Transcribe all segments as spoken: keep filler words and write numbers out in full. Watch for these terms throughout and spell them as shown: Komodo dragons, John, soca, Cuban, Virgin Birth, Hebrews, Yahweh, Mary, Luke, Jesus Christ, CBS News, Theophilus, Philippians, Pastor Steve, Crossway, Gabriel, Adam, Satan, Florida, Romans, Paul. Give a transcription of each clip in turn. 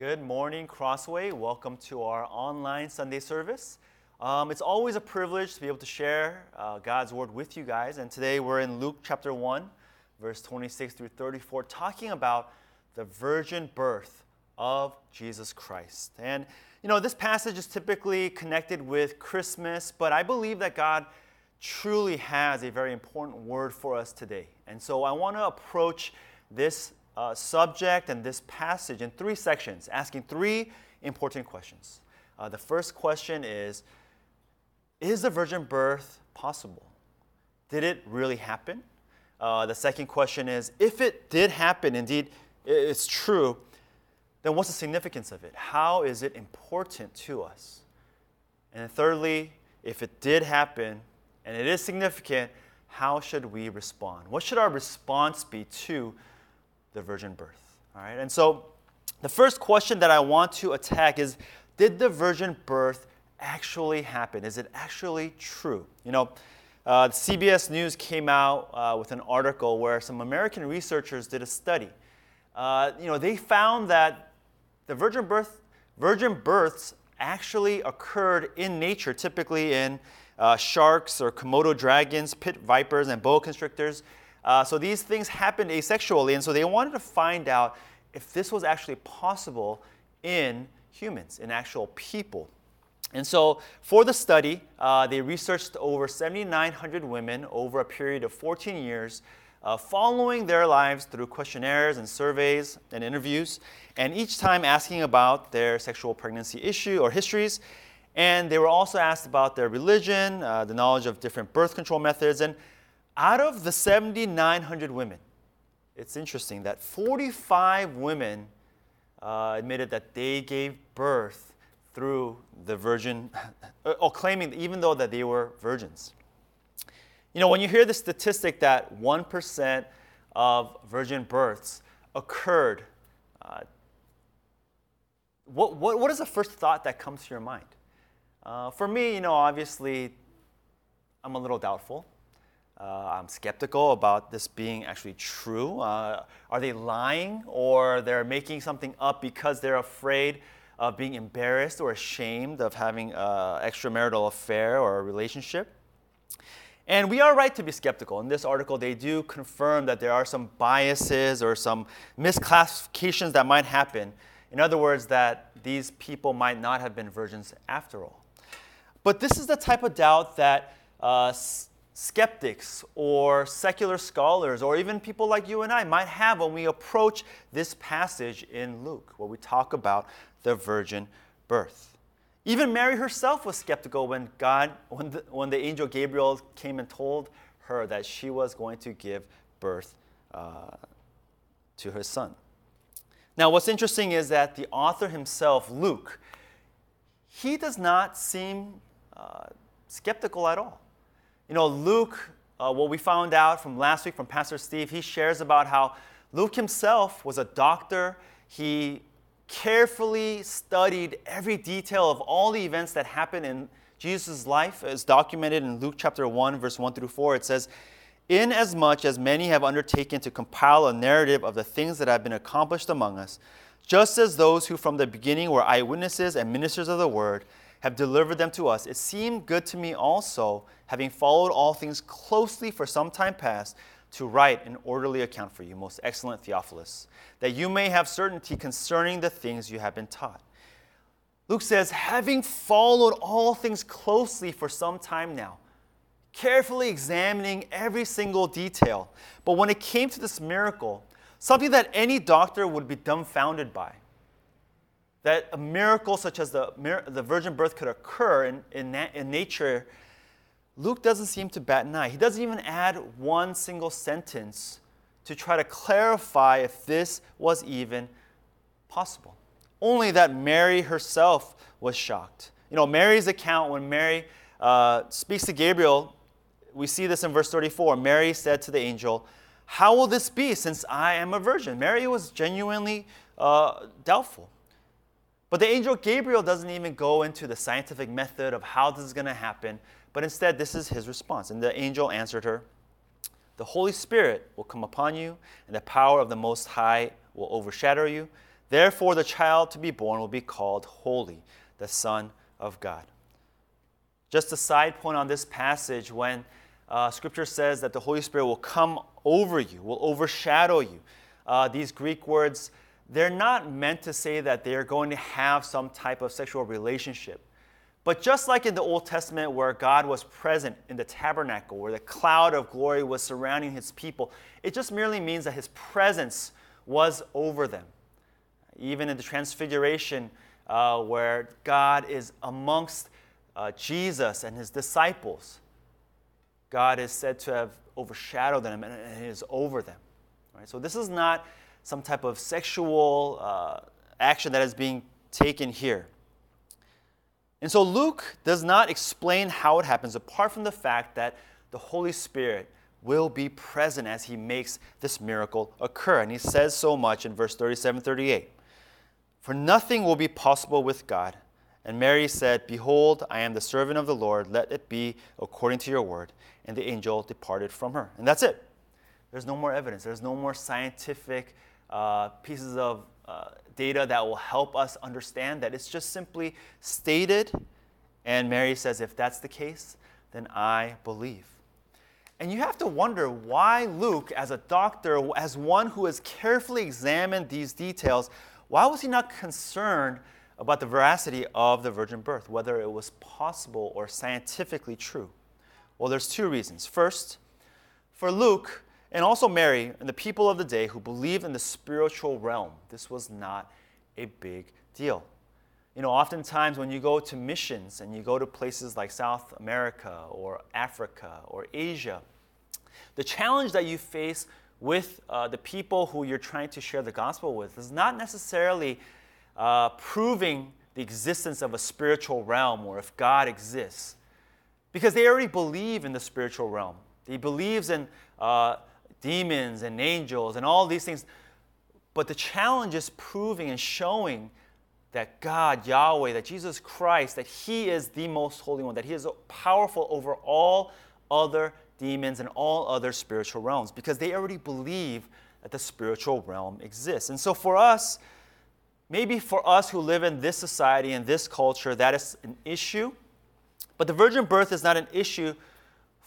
Good morning, Crossway. Welcome to our online Sunday service. Um, it's always a privilege to be able to share uh, God's Word with you guys. And today we're in Luke chapter one, verse twenty-six through thirty-four, talking about the virgin birth of Jesus Christ. And, you know, this passage is typically connected with Christmas, but I believe that God truly has a very important word for us today. And so I want to approach this Uh, subject and this passage in three sections, asking three important questions. Uh, the first question is, is the virgin birth possible? Did it really happen? Uh, the second question is, if it did happen, indeed it's true, then what's the significance of it? How is it important to us? And thirdly, if it did happen and it is significant, how should we respond? What should our response be to the virgin birth? All right. And so the first question that I want to attack is, did the virgin birth actually happen? Is it actually true? You know, uh, C B S News came out uh, with an article where some American researchers did a study. Uh, you know, they found that the virgin birth, virgin births actually occurred in nature, typically in uh, sharks or Komodo dragons, pit vipers, and boa constrictors. Uh, so these things happened asexually, and so they wanted to find out if this was actually possible in humans, in actual people. And so for the study, uh, they researched over seven thousand nine hundred women over a period of fourteen years, uh, following their lives through questionnaires and surveys and interviews, and each time asking about their sexual pregnancy issue or histories. And they were also asked about their religion, uh, the knowledge of different birth control methods, and out of the seven thousand nine hundred women, it's interesting that forty-five women uh, admitted that they gave birth through the virgin, or claiming even though that they were virgins. You know, when you hear the statistic that one percent of virgin births occurred, uh, what, what, what is the first thought that comes to your mind? Uh, for me, you know, obviously, I'm a little doubtful. Uh, I'm skeptical about this being actually true. Uh, are they lying, or they're making something up because they're afraid of being embarrassed or ashamed of having an extramarital affair or a relationship? And we are right to be skeptical. In this article, they do confirm that there are some biases or some misclassifications that might happen. In other words, that these people might not have been virgins after all. But this is the type of doubt that uh, skeptics or secular scholars or even people like you and I might have when we approach this passage in Luke, where we talk about the virgin birth. Even Mary herself was skeptical when God, when the, when the angel Gabriel came and told her that she was going to give birth uh, to her son. Now, what's interesting is that the author himself, Luke, he does not seem uh, skeptical at all. You know, Luke, uh, what we found out from last week from Pastor Steve, he shares about how Luke himself was a doctor. He carefully studied every detail of all the events that happened in Jesus' life, as documented in Luke chapter one, verse one through four. It says, "Inasmuch as many have undertaken to compile a narrative of the things that have been accomplished among us, just as those who from the beginning were eyewitnesses and ministers of the word, have delivered them to us, it seemed good to me also, having followed all things closely for some time past, to write an orderly account for you, most excellent Theophilus, that you may have certainty concerning the things you have been taught." Luke says, having followed all things closely for some time now, carefully examining every single detail. But when it came to this miracle, something that any doctor would be dumbfounded by, that a miracle such as the, the virgin birth could occur in, in, in nature, Luke doesn't seem to bat an eye. He doesn't even add one single sentence to try to clarify if this was even possible. Only that Mary herself was shocked. You know, Mary's account, when Mary uh, speaks to Gabriel, we see this in verse thirty-four. Mary said to the angel, "How will this be since I am a virgin?" Mary was genuinely uh, doubtful. But the angel Gabriel doesn't even go into the scientific method of how this is going to happen, but instead this is his response. And the angel answered her, "The Holy Spirit will come upon you, and the power of the Most High will overshadow you. Therefore, the child to be born will be called Holy, the Son of God. Just a side point on this passage, when uh, Scripture says that the Holy Spirit will come over you, will overshadow you, uh, these Greek words, they're not meant to say that they're going to have some type of sexual relationship. But just like in the Old Testament where God was present in the tabernacle, where the cloud of glory was surrounding his people, it just merely means that his presence was over them. Even in the Transfiguration, uh, where God is amongst uh, Jesus and his disciples, God is said to have overshadowed them and, and is over them. Right? So this is not some type of sexual uh, action that is being taken here. And so Luke does not explain how it happens, apart from the fact that the Holy Spirit will be present as he makes this miracle occur. And he says so much in verse thirty-seven thirty-eight. For nothing will be possible with God. And Mary said, Behold, I am the servant of the Lord. Let it be according to your word. And the angel departed from her. And that's it. There's no more evidence. There's no more scientific uh, pieces of Uh, data that will help us understand that. It's just simply stated, and Mary says, if that's the case, then I believe. And you have to wonder why Luke, as a doctor, as one who has carefully examined these details, why was he not concerned about the veracity of the virgin birth, whether it was possible or scientifically true? Well, there's two reasons. First, for Luke, and also Mary and the people of the day who believed in the spiritual realm, this was not a big deal. You know, oftentimes when you go to missions and you go to places like South America or Africa or Asia, the challenge that you face with uh, the people who you're trying to share the gospel with is not necessarily uh, proving the existence of a spiritual realm or if God exists, because they already believe in the spiritual realm. They believes in Uh, demons and angels and all these things. But the challenge is proving and showing that God, Yahweh, that Jesus Christ, that he is the most holy one, that he is powerful over all other demons and all other spiritual realms, because they already believe that the spiritual realm exists. And so for us, maybe for us who live in this society and this culture, that is an issue. But the virgin birth is not an issue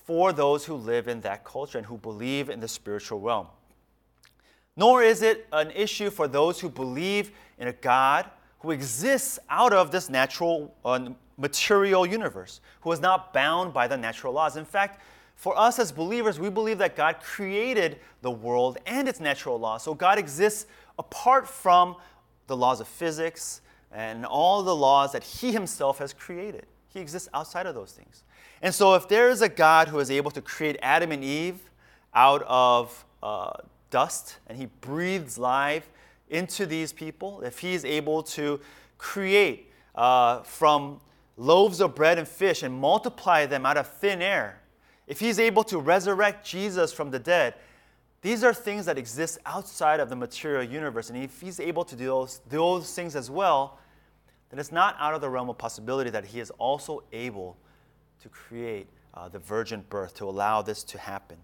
for those who live in that culture and who believe in the spiritual realm. Nor is it an issue for those who believe in a God who exists out of this natural, uh, material universe, who is not bound by the natural laws. In fact, for us as believers, we believe that God created the world and its natural laws. So God exists apart from the laws of physics and all the laws that he himself has created. He exists outside of those things. And so if there is a God who is able to create Adam and Eve out of uh, dust, and he breathes life into these people, if he is able to create uh, from loaves of bread and fish and multiply them out of thin air, if he's able to resurrect Jesus from the dead, these are things that exist outside of the material universe. And if he's able to do those, do those things as well, then it's not out of the realm of possibility that he is also able to create uh, the virgin birth, to allow this to happen.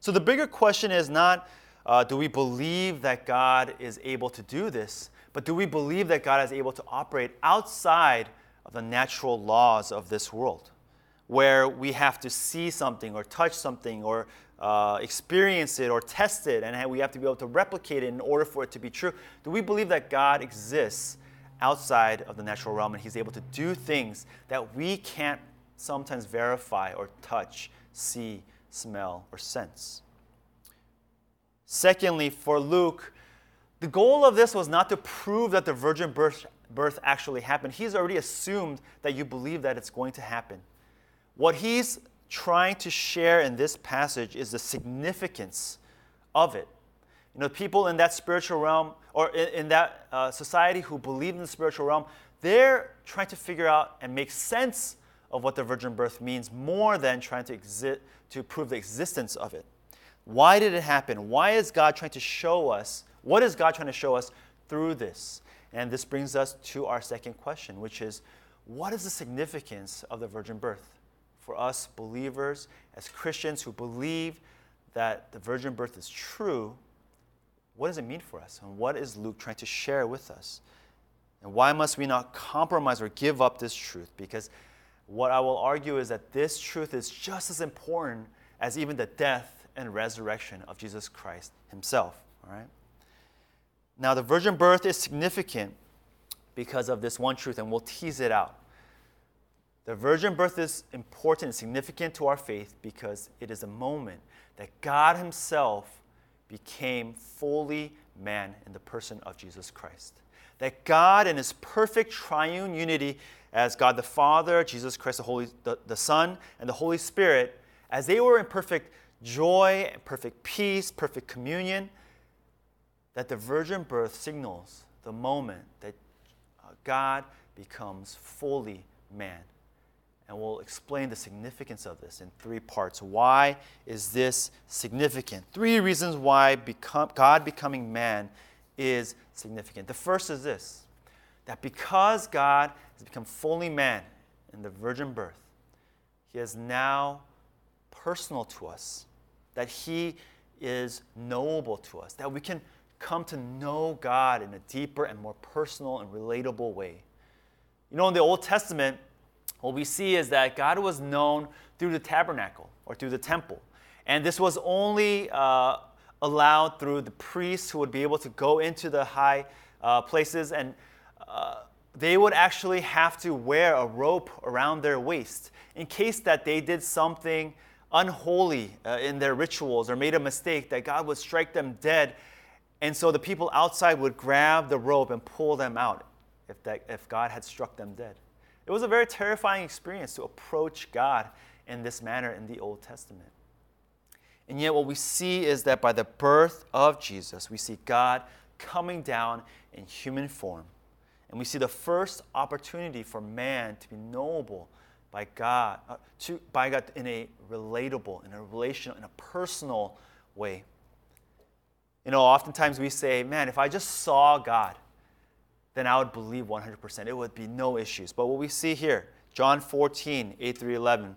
So the bigger question is not, uh, do we believe that God is able to do this, but do we believe that God is able to operate outside of the natural laws of this world, where we have to see something or touch something or uh, experience it or test it, and we have to be able to replicate it in order for it to be true? Do we believe that God exists outside of the natural realm and he's able to do things that we can't sometimes verify or touch, see, smell, or sense? Secondly, for Luke, the goal of this was not to prove that the virgin birth, birth actually happened. He's already assumed that you believe that it's going to happen. What he's trying to share in this passage is the significance of it. You know, people in that spiritual realm or in, in that uh, society who believe in the spiritual realm, they're trying to figure out and make sense of what the virgin birth means more than trying to exist to prove the existence of it. Why did it happen? Why is God trying to show us? What is God trying to show us through this? And this brings us to our second question, which is, what is the significance of the virgin birth for us believers, as Christians who believe that the virgin birth is true? what does it mean for us? And what is Luke trying to share with us? And why must we not compromise or give up this truth? Because what I will argue is that this truth is just as important as even the death and resurrection of Jesus Christ himself. All right? Now, the virgin birth is significant because of this one truth, and we'll tease it out. The virgin birth is important and significant to our faith because it is a moment that God himself became fully man in the person of Jesus Christ. That God in his perfect triune unity as God the Father, Jesus Christ, the Holy, the, the Son, and the Holy Spirit, as they were in perfect joy, perfect peace, perfect communion, that the virgin birth signals the moment that God becomes fully man. And we'll explain the significance of this in three parts. Why is this significant? Three reasons why become, God becoming man is significant. The first is this, that because God has become fully man in the virgin birth, he is now personal to us, that he is knowable to us, that we can come to know God in a deeper and more personal and relatable way. You know, in the Old Testament, what we see is that God was known through the tabernacle or through the temple. And this was only uh, allowed through the priests who would be able to go into the high uh, places, and uh, they would actually have to wear a rope around their waist in case that they did something unholy uh, in their rituals or made a mistake, that God would strike them dead. And so the people outside would grab the rope and pull them out if, that, if God had struck them dead. It was a very terrifying experience to approach God in this manner in the Old Testament. And yet what we see is that by the birth of Jesus, we see God coming down in human form. And we see the first opportunity for man to be knowable by God, uh, to, by God in a relatable, in a relational, in a personal way. You know, oftentimes we say, man, if I just saw God, then I would believe one hundred percent. It would be no issues. But what we see here, John fourteen, eight through eleven,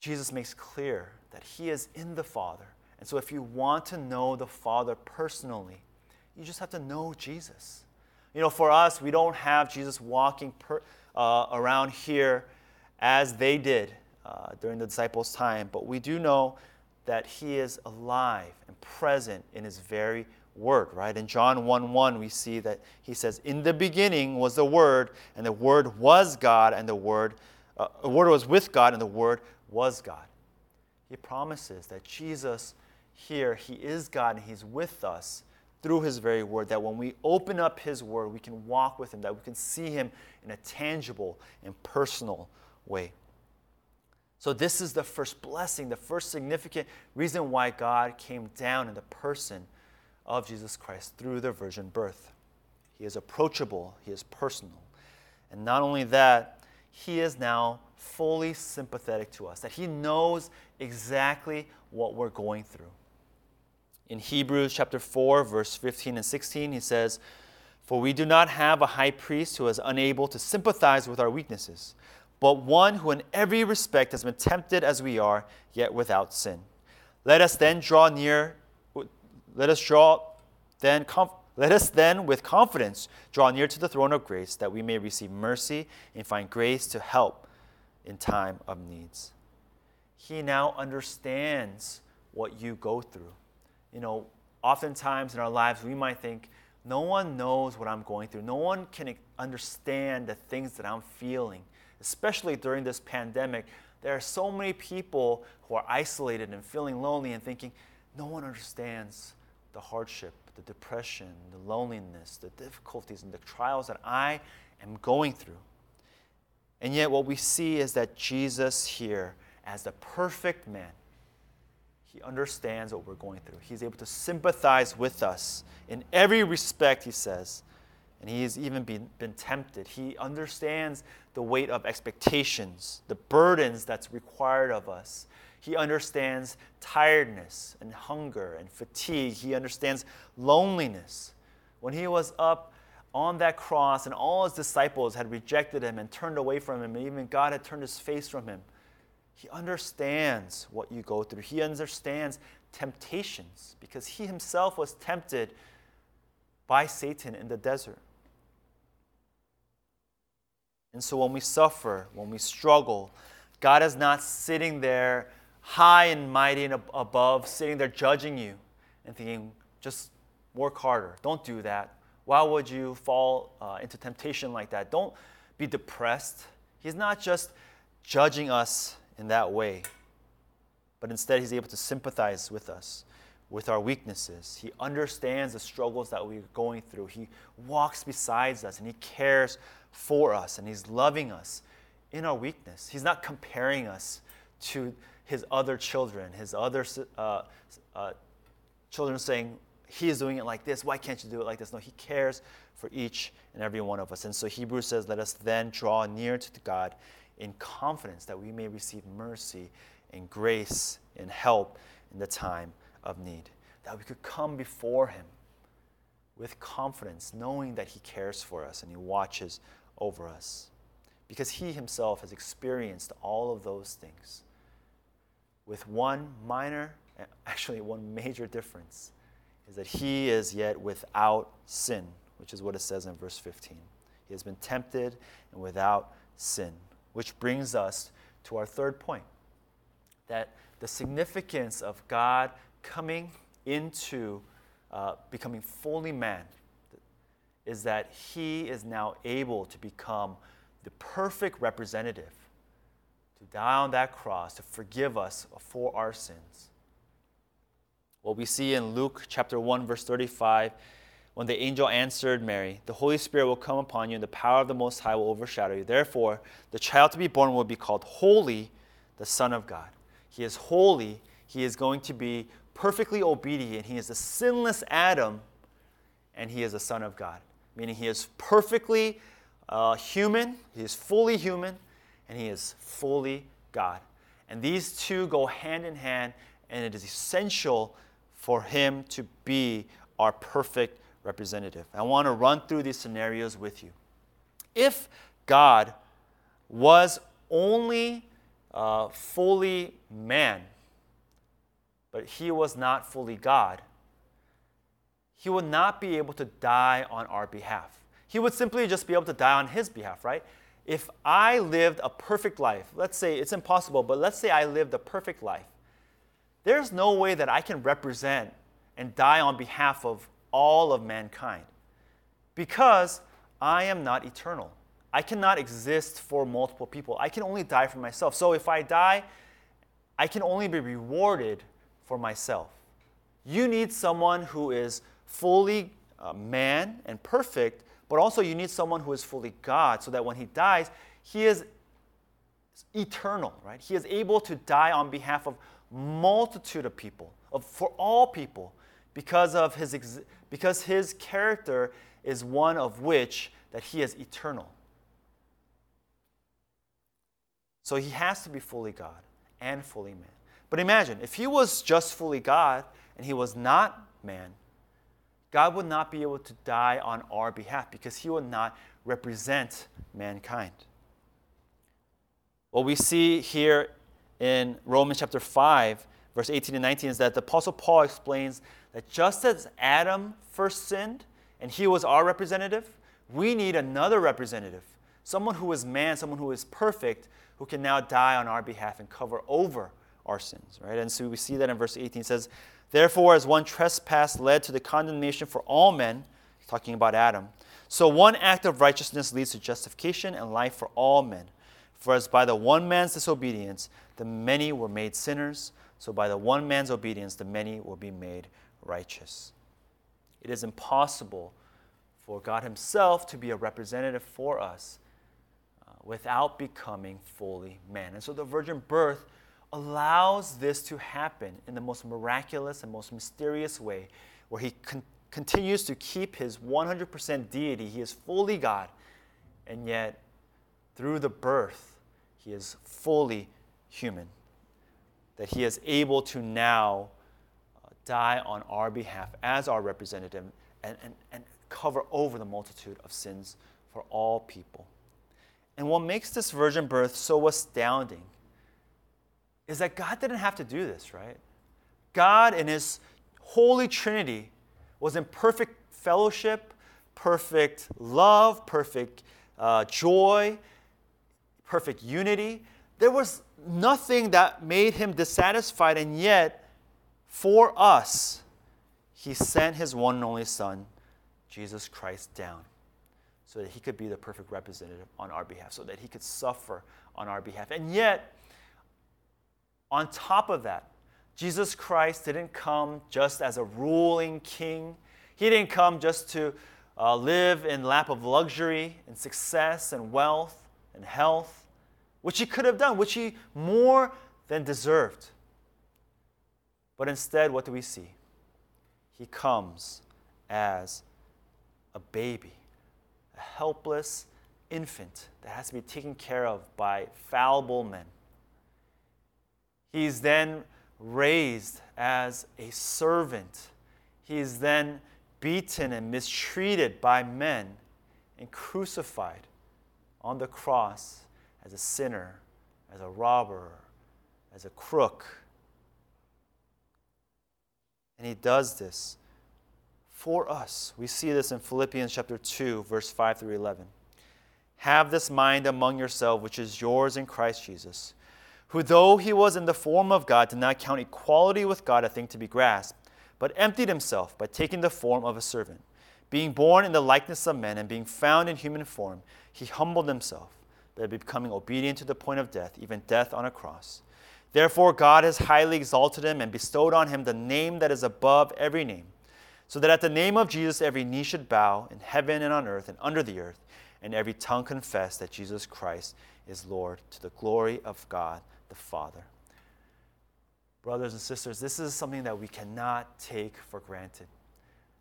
Jesus makes clear that he is in the Father. And so if you want to know the Father personally, you just have to know Jesus. You know, for us, we don't have Jesus walking per, uh, around here as they did. Uh, during the disciples' time, but we do know that he is alive and present in his very word, right? In John one one, we see that he says, in the beginning was the Word, and the Word was God, and the Word, uh, the Word was with God, and the Word was God. He promises that Jesus here, he is God, and he's with us through his very word, that when we open up his word, we can walk with him, that we can see him in a tangible and personal way. So this is the first blessing, the first significant reason why God came down in the person of Jesus Christ through the virgin birth. He is approachable. He is personal. And not only that, he is now fully sympathetic to us, that he knows exactly what we're going through. In Hebrews chapter four, verse fifteen and sixteen, he says, for we do not have a high priest who is unable to sympathize with our weaknesses, but one who in every respect has been tempted as we are, yet without sin. Let us then draw near, let us draw then, conf, let us then with confidence draw near to the throne of grace, that we may receive mercy and find grace to help in time of needs. He now understands what you go through. You know, oftentimes in our lives we might think, no one knows what I'm going through. No one can understand the things that I'm feeling. Especially during this pandemic, there are so many people who are isolated and feeling lonely and thinking, no one understands the hardship, the depression, the loneliness, the difficulties, and the trials that I am going through. And yet what we see is that Jesus here, as the perfect man, He understands what we're going through. He's able to sympathize with us in every respect, he says. And he's even been, been tempted. He understands the weight of expectations, the burdens that's required of us. He understands tiredness and hunger and fatigue. He understands loneliness. When he was up on that cross and all his disciples had rejected him and turned away from him, and even God had turned his face from him, he understands what you go through. He understands temptations because he himself was tempted by Satan in the desert. And so when we suffer, when we struggle, God is not sitting there high and mighty and above, sitting there judging you and thinking, just work harder. Don't do that. Why would you fall uh, into temptation like that? Don't be depressed. He's not just judging us in that way, but instead he's able to sympathize with us, with our weaknesses. He understands the struggles that we're going through. He walks beside us and he cares for us and he's loving us in our weakness. He's not comparing us to his other children, his other uh, uh, children saying, he is doing it like this. Why can't you do it like this? No, he cares for each and every one of us. And so Hebrews says, let us then draw near to God in confidence that we may receive mercy and grace and help in the time of need. That we could come before him with confidence, knowing that he cares for us and he watches over us. Because he himself has experienced all of those things with one minor, actually one major difference, is that he is yet without sin, which is what it says in verse fifteen. He has been tempted and without sin, which brings us to our third point, that the significance of God coming into uh, becoming fully man is that he is now able to become the perfect representative, to die on that cross, to forgive us for our sins. What we see in Luke chapter one, verse thirty-five, when the angel answered Mary, the Holy Spirit will come upon you and the power of the Most High will overshadow you. Therefore, the child to be born will be called Holy, the Son of God. He is holy. He is going to be perfectly obedient. He is a sinless Adam, and he is a Son of God, meaning he is perfectly Uh, human, he is fully human, and he is fully God. And these two go hand in hand, and it is essential for him to be our perfect representative. I want to run through these scenarios with you. If God was only uh, fully man, but he was not fully God, he would not be able to die on our behalf. He would simply just be able to die on his behalf, right? If I lived a perfect life, let's say it's impossible, but let's say I lived a perfect life, there's no way that I can represent and die on behalf of all of mankind because I am not eternal. I cannot exist for multiple people. I can only die for myself. So if I die, I can only be rewarded for myself. You need someone who is fully uh, man and perfect, but also you need someone who is fully God so that when he dies, he is eternal, right? He is able to die on behalf of multitude of people, of, for all people, because of his ex- because his character is one of which that he is eternal. So he has to be fully God and fully man. But imagine, if he was just fully God and he was not man, God would not be able to die on our behalf because he would not represent mankind. What we see here in Romans chapter five, verse eighteen and nineteen, is that the Apostle Paul explains that just as Adam first sinned and he was our representative, we need another representative, someone who is man, someone who is perfect, who can now die on our behalf and cover over our sins, right? And so we see that in verse eighteen. It says, therefore, as one trespass led to the condemnation for all men, talking about Adam, so one act of righteousness leads to justification and life for all men. For as by the one man's disobedience, the many were made sinners, so by the one man's obedience, the many will be made righteous. It is impossible for God himself to be a representative for us uh, without becoming fully man. And so the virgin birth allows this to happen in the most miraculous and most mysterious way, where he con- continues to keep his one hundred percent deity. He is fully God, and yet through the birth, he is fully human, that he is able to now uh, die on our behalf as our representative and, and, and cover over the multitude of sins for all people. And what makes this virgin birth so astounding is that God didn't have to do this, right? God in his holy Trinity was in perfect fellowship, perfect love, perfect uh, joy, perfect unity. There was nothing that made him dissatisfied, and yet for us, he sent his one and only Son, Jesus Christ, down so that he could be the perfect representative on our behalf, so that he could suffer on our behalf. And yet, on top of that, Jesus Christ didn't come just as a ruling king. He didn't come just to uh, live in lap of luxury and success and wealth and health, which he could have done, which he more than deserved. But instead, what do we see? He comes as a baby, a helpless infant that has to be taken care of by fallible men. He's then raised as a servant. He is then beaten and mistreated by men and crucified on the cross as a sinner, as a robber, as a crook. And he does this for us. We see this in Philippians chapter two, verse five through eleven. Have this mind among yourselves, which is yours in Christ Jesus, who though he was in the form of God, did not count equality with God a thing to be grasped, but emptied himself by taking the form of a servant. Being born in the likeness of men and being found in human form, he humbled himself by becoming obedient to the point of death, even death on a cross. Therefore God has highly exalted him and bestowed on him the name that is above every name, so that at the name of Jesus every knee should bow, in heaven and on earth and under the earth, and every tongue confess that Jesus Christ is Lord, to the glory of God the Father. Brothers and sisters, this is something that we cannot take for granted,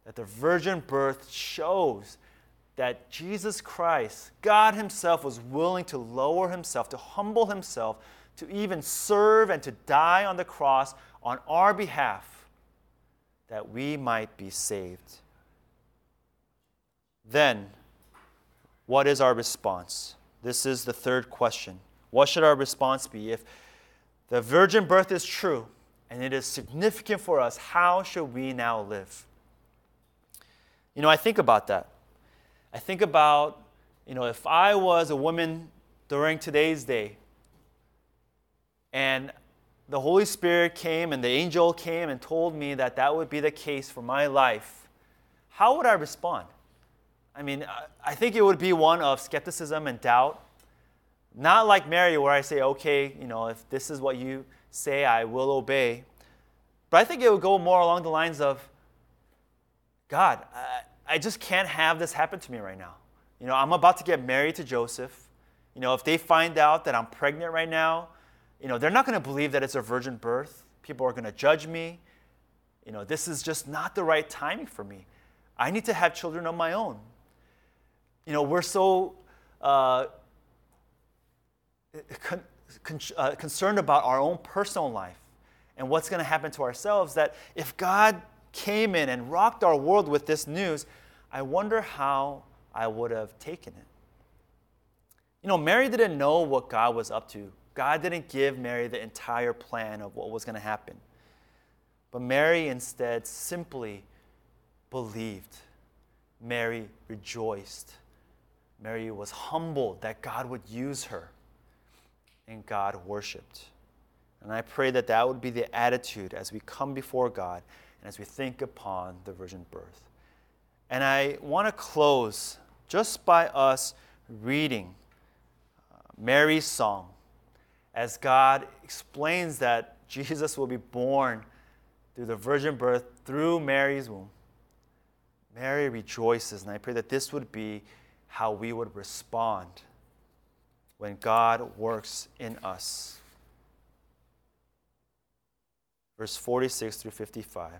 that the virgin birth shows that Jesus Christ, God himself, was willing to lower himself, to humble himself, to even serve and to die on the cross on our behalf, that we might be saved. Then, what is our response? This is the third question. What should our response be? If the virgin birth is true and it is significant for us, how should we now live? You know, I think about that. I think about, you know, if I was a woman during today's day and the Holy Spirit came and the angel came and told me that that would be the case for my life, how would I respond? I mean, I think it would be one of skepticism and doubt. Not like Mary, where I say, okay, you know, if this is what you say, I will obey. But I think it would go more along the lines of, God, I, I just can't have this happen to me right now. You know, I'm about to get married to Joseph. You know, if they find out that I'm pregnant right now, you know, they're not going to believe that it's a virgin birth. People are going to judge me. You know, this is just not the right timing for me. I need to have children of my own. You know, we're so... Uh, Con, con, uh, concerned about our own personal life and what's going to happen to ourselves, that if God came in and rocked our world with this news, I wonder how I would have taken it. You know, Mary didn't know what God was up to. God didn't give Mary the entire plan of what was going to happen. But Mary instead simply believed. Mary rejoiced. Mary was humbled that God would use her. And God worshipped. And I pray that that would be the attitude as we come before God and as we think upon the virgin birth. And I want to close just by us reading Mary's song as God explains that Jesus will be born through the virgin birth through Mary's womb. Mary rejoices, and I pray that this would be how we would respond when God works in us. verse forty-six through fifty-five.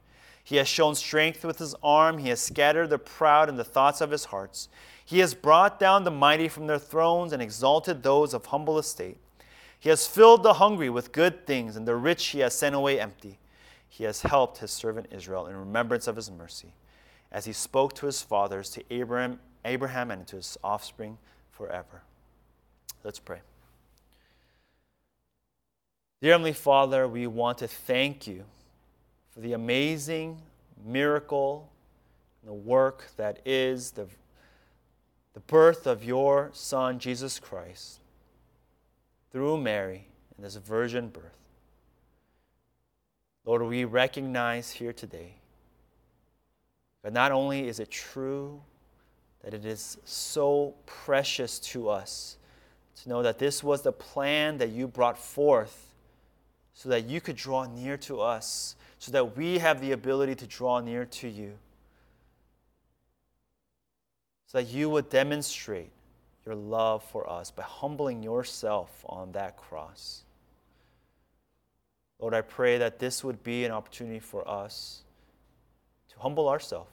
He has shown strength with his arm. He has scattered the proud in the thoughts of his hearts. He has brought down the mighty from their thrones and exalted those of humble estate. He has filled the hungry with good things, and the rich he has sent away empty. He has helped his servant Israel in remembrance of his mercy, as he spoke to his fathers, to Abraham, Abraham and to his offspring forever." Let's pray. Dear Heavenly Father, we want to thank you for the amazing miracle, the work that is the, the birth of your Son, Jesus Christ, through Mary and this virgin birth. Lord, we recognize here today that not only is it true, that it is so precious to us to know that this was the plan that you brought forth so that you could draw near to us, so that we have the ability to draw near to you, so that you would demonstrate your love for us by humbling yourself on that cross. Lord, I pray that this would be an opportunity for us to humble ourselves,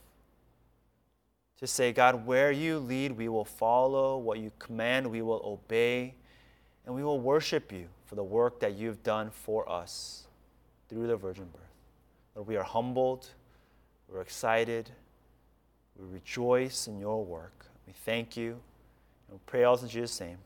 to say, God, where you lead, we will follow. What you command, we will obey. And we will worship you for the work that you've done for us through the virgin birth. Lord, we are humbled. We're excited. We rejoice in your work. We thank you. And we pray all in Jesus' name.